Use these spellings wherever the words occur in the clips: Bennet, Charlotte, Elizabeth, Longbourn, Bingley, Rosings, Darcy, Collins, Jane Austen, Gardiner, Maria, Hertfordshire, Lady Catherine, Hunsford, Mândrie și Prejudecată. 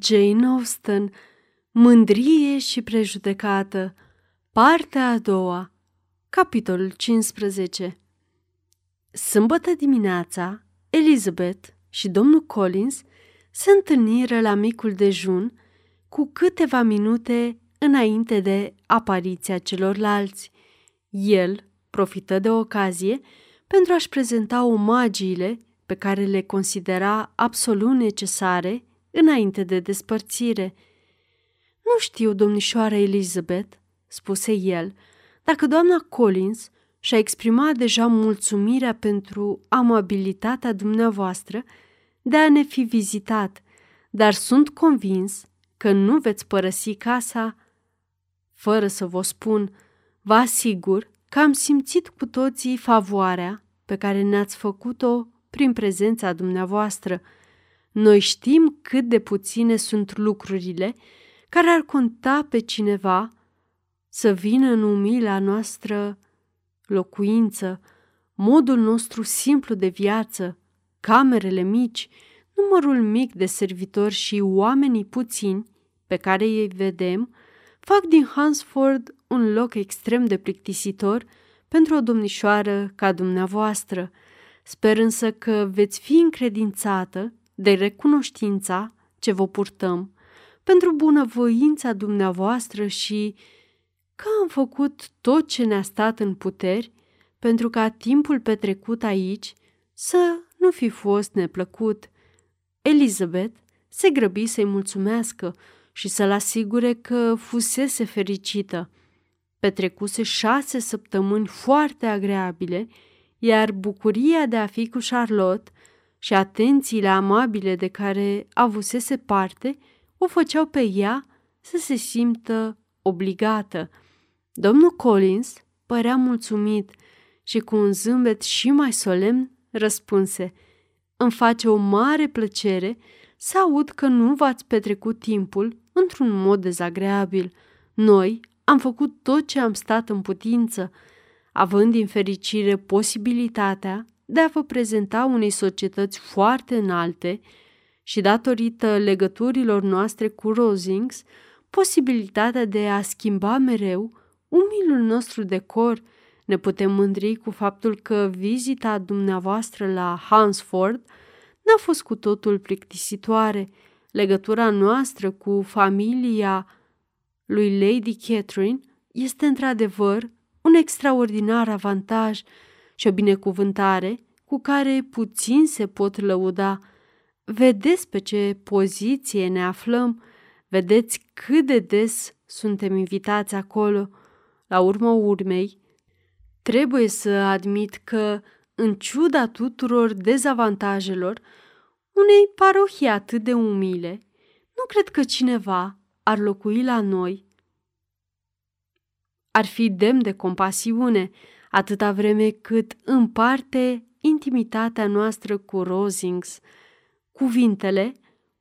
Jane Austen, Mândrie și Prejudecată, partea a doua, capitolul 15. Sâmbătă dimineața, Elizabeth și domnul Collins se întâlniră la micul dejun cu câteva minute înainte de apariția celorlalți. El profită de ocazie pentru a-și prezenta omagiile pe care le considera absolut necesare înainte de despărțire. "Nu știu, domnișoară Elizabeth," spuse el, "dacă doamna Collins și-a exprimat deja mulțumirea pentru amabilitatea dumneavoastră de a ne fi vizitat, dar sunt convins că nu veți părăsi casa. Fără să vă spun, vă asigur că am simțit cu toții favoarea pe care ne-ați făcut-o prin prezența dumneavoastră. Noi știm cât de puține sunt lucrurile care ar conta pe cineva să vină în umila noastră locuință, modul nostru simplu de viață, camerele mici, numărul mic de servitori și oamenii puțini pe care îi vedem fac din Hunsford un loc extrem de plictisitor pentru o domnișoară ca dumneavoastră. Sper însă că veți fi încredințată de recunoștința ce vă purtăm pentru bunăvoința dumneavoastră și că am făcut tot ce ne-a stat în puteri pentru ca timpul petrecut aici să nu fi fost neplăcut." Elizabeth se grăbi să-i mulțumească și să-l asigure că fusese fericită. Petrecuse 6 săptămâni foarte agreabile, iar bucuria de a fi cu Charlotte și atențiile amabile de care avusese parte o făceau pe ea să se simtă obligată. Domnul Collins părea mulțumit și cu un zâmbet și mai solemn răspunse: "Îmi face o mare plăcere să aud că nu v-ați petrecut timpul într-un mod dezagreabil. Noi am făcut tot ce am stat în putință, având din fericire posibilitatea de a vă prezenta unei societăți foarte înalte și datorită legăturilor noastre cu Rosings, posibilitatea de a schimba mereu umilul nostru decor. Ne putem mândri cu faptul că vizita dumneavoastră la Hunsford n-a fost cu totul plictisitoare. Legătura noastră cu familia lui Lady Catherine este într-adevăr un extraordinar avantaj și o binecuvântare cu care puțin se pot lăuda. Vedeți pe ce poziție ne aflăm, vedeți cât de des suntem invitați acolo. La urma urmei, trebuie să admit că, în ciuda tuturor dezavantajelor unei parohii atât de umile, nu cred că cineva ar locui la noi ar fi demn de compasiune, atâta vreme cât împarte intimitatea noastră cu Rosings." Cuvintele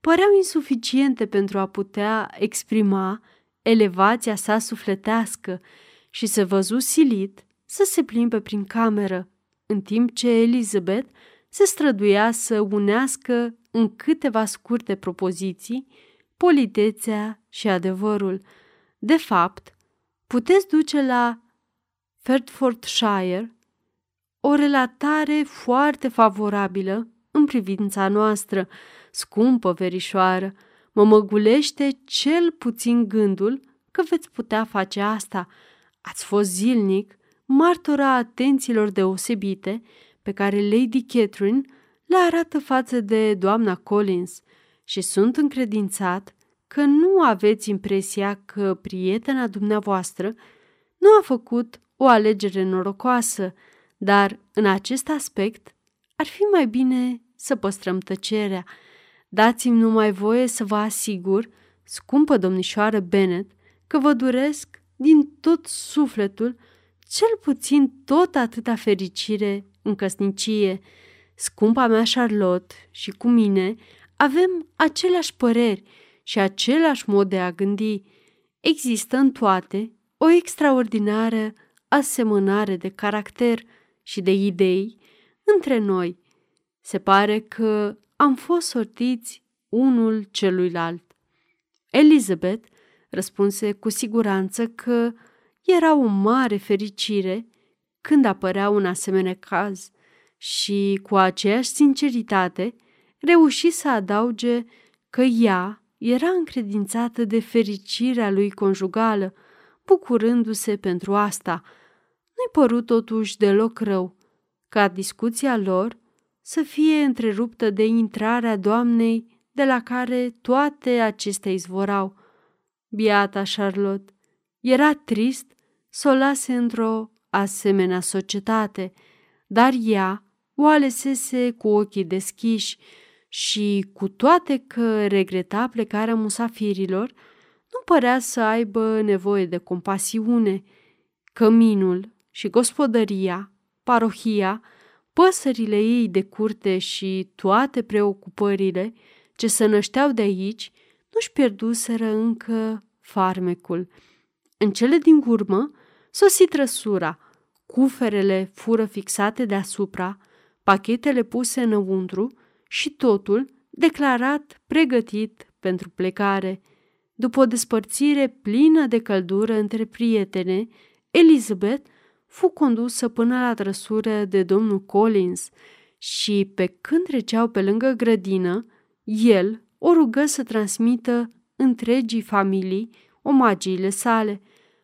păreau insuficiente pentru a putea exprima elevația sa sufletească și se văzu silit să se plimbe prin cameră, în timp ce Elizabeth se străduia să unească în câteva scurte propoziții politețea și adevărul. "De fapt, puteți duce la Hertfordshire o relatare foarte favorabilă în privința noastră, scumpă verișoară. Mă măgulește cel puțin gândul că veți putea face asta. Ați fost zilnic martora atențiilor deosebite pe care Lady Catherine le arată față de doamna Collins și sunt încredințat că nu aveți impresia că prietena dumneavoastră nu a făcut o alegere norocoasă, dar în acest aspect ar fi mai bine să păstrăm tăcerea. Dați-mi numai voie să vă asigur, scumpă domnișoară Bennet, că vă doresc din tot sufletul cel puțin tot atâta fericire în căsnicie. Scumpa mea Charlotte și cu mine avem aceleași păreri și același mod de a gândi. Există în toate o extraordinară asemănare de caracter și de idei între noi. Se pare că am fost sortiți unul celuilalt." Elizabeth răspunse cu siguranță că era o mare fericire când apărea un asemenea caz și, cu aceeași sinceritate, reuși să adauge că ea era încredințată de fericirea lui conjugală, bucurându-se pentru asta. Nu-i păru totuși deloc rău ca discuția lor să fie întreruptă de intrarea doamnei de la care toate acestea izvorau. Biata Charlotte era trist să o lase într-o asemenea societate, dar ea o alesese cu ochii deschiși și, cu toate că regreta plecarea musafirilor, nu părea să aibă nevoie de compasiune. Căminul și gospodăria, parohia, păsările ei de curte și toate preocupările ce se nășteau de aici nu-și pierduseră încă farmecul. În cele din urmă sosi trăsura, cuferele fură fixate deasupra, pachetele puse înăuntru și totul declarat pregătit pentru plecare. După o despărțire plină de căldură între prietene, Elizabeth fu condusă până la trăsură de domnul Collins și, pe când treceau pe lângă grădină, el o rugă să transmită întregii familii omagiile sale,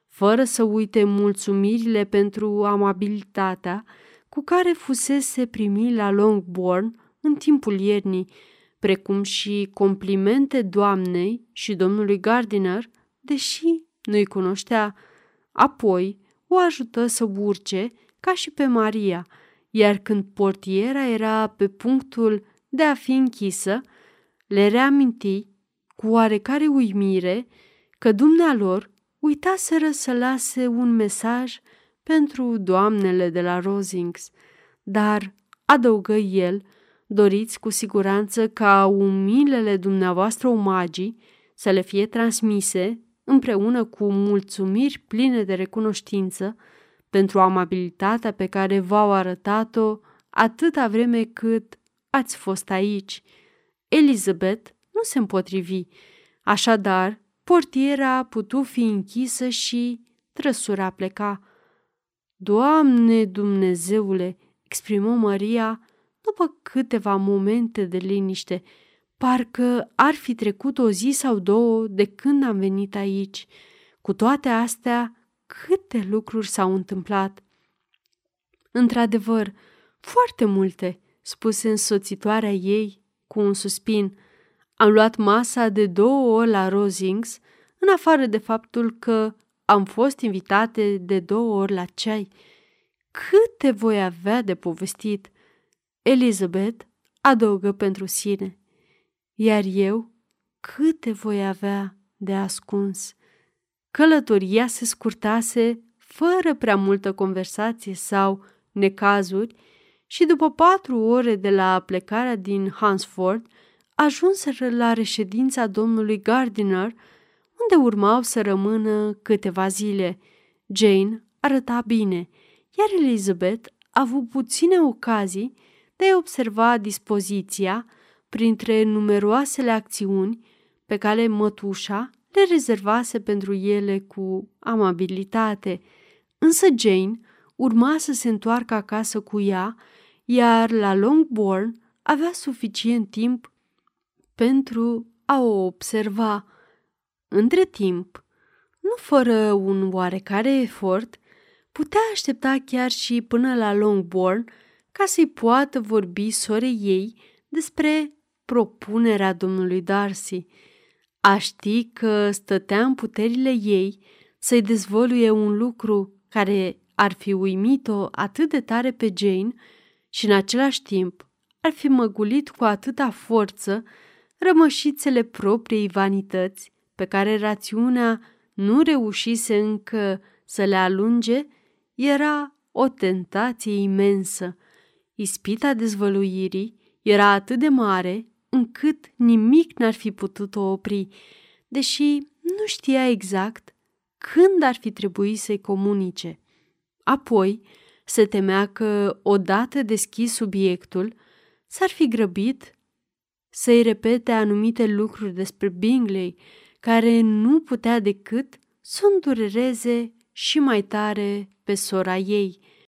fără să uite mulțumirile pentru amabilitatea cu care fusese primit la Longbourn în timpul iernii, precum și complimente doamnei și domnului Gardiner, deși nu-i cunoștea. Apoi o ajută să urce ca și pe Maria, iar când portiera era pe punctul de a fi închisă, le reaminti cu oarecare uimire că dumnealor uitaseră să lase un mesaj pentru doamnele de la Rosings, dar, adăugă el, doriți cu siguranță ca umilele dumneavoastră omagii să le fie transmise împreună cu mulțumiri pline de recunoștință pentru amabilitatea pe care v-au arătat-o atâta vreme cât ați fost aici. Elizabeth nu se împotrivi, așadar portiera putu fi închisă și trăsura pleca. Doamne Dumnezeule, exprimă Maria după câteva momente de liniște, parcă ar fi trecut o zi sau două de când am venit aici. Cu toate astea, câte lucruri s-au întâmplat! Într-adevăr, foarte multe, spuse însoțitoarea ei cu un suspin. Am luat masa de 2 ori la Rosings, în afară de faptul că am fost invitate de 2 ori la ceai. Câte voi avea de povestit! Elizabeth adăugă pentru sine. Iar eu câte voi avea de ascuns. Călătoria se scurtase fără prea multă conversație sau necazuri și după 4 ore de la plecarea din Hunsford ajunseră la reședința domnului Gardiner, unde urmau să rămână câteva zile. Jane arăta bine, iar Elizabeth a avut puține ocazii de a observa dispoziția printre numeroasele acțiuni pe care mătușa le rezervase pentru ele cu amabilitate. Însă Jane urma să se întoarcă acasă cu ea, iar la Longbourn avea suficient timp pentru a o observa. Între timp, nu fără un oarecare efort, putea aștepta chiar și până la Longbourn ca să-i poată vorbi sorei ei despre propunerea domnului Darcy. A ști că stătea în puterile ei să-i dezvăluie un lucru care ar fi uimit-o atât de tare pe Jane și în același timp ar fi măgulit cu atâta forță rămășițele propriei vanități pe care rațiunea nu reușise încă să le alunge, era o tentație imensă. Ispita dezvăluirii era atât de mare încât nimic n-ar fi putut o opri, deși nu știa exact când ar fi trebuit să-i comunice. Apoi se temea că, odată deschis subiectul, s-ar fi grăbit să-i repete anumite lucruri despre Bingley, care nu putea decât să îndurereze și mai tare pe sora ei,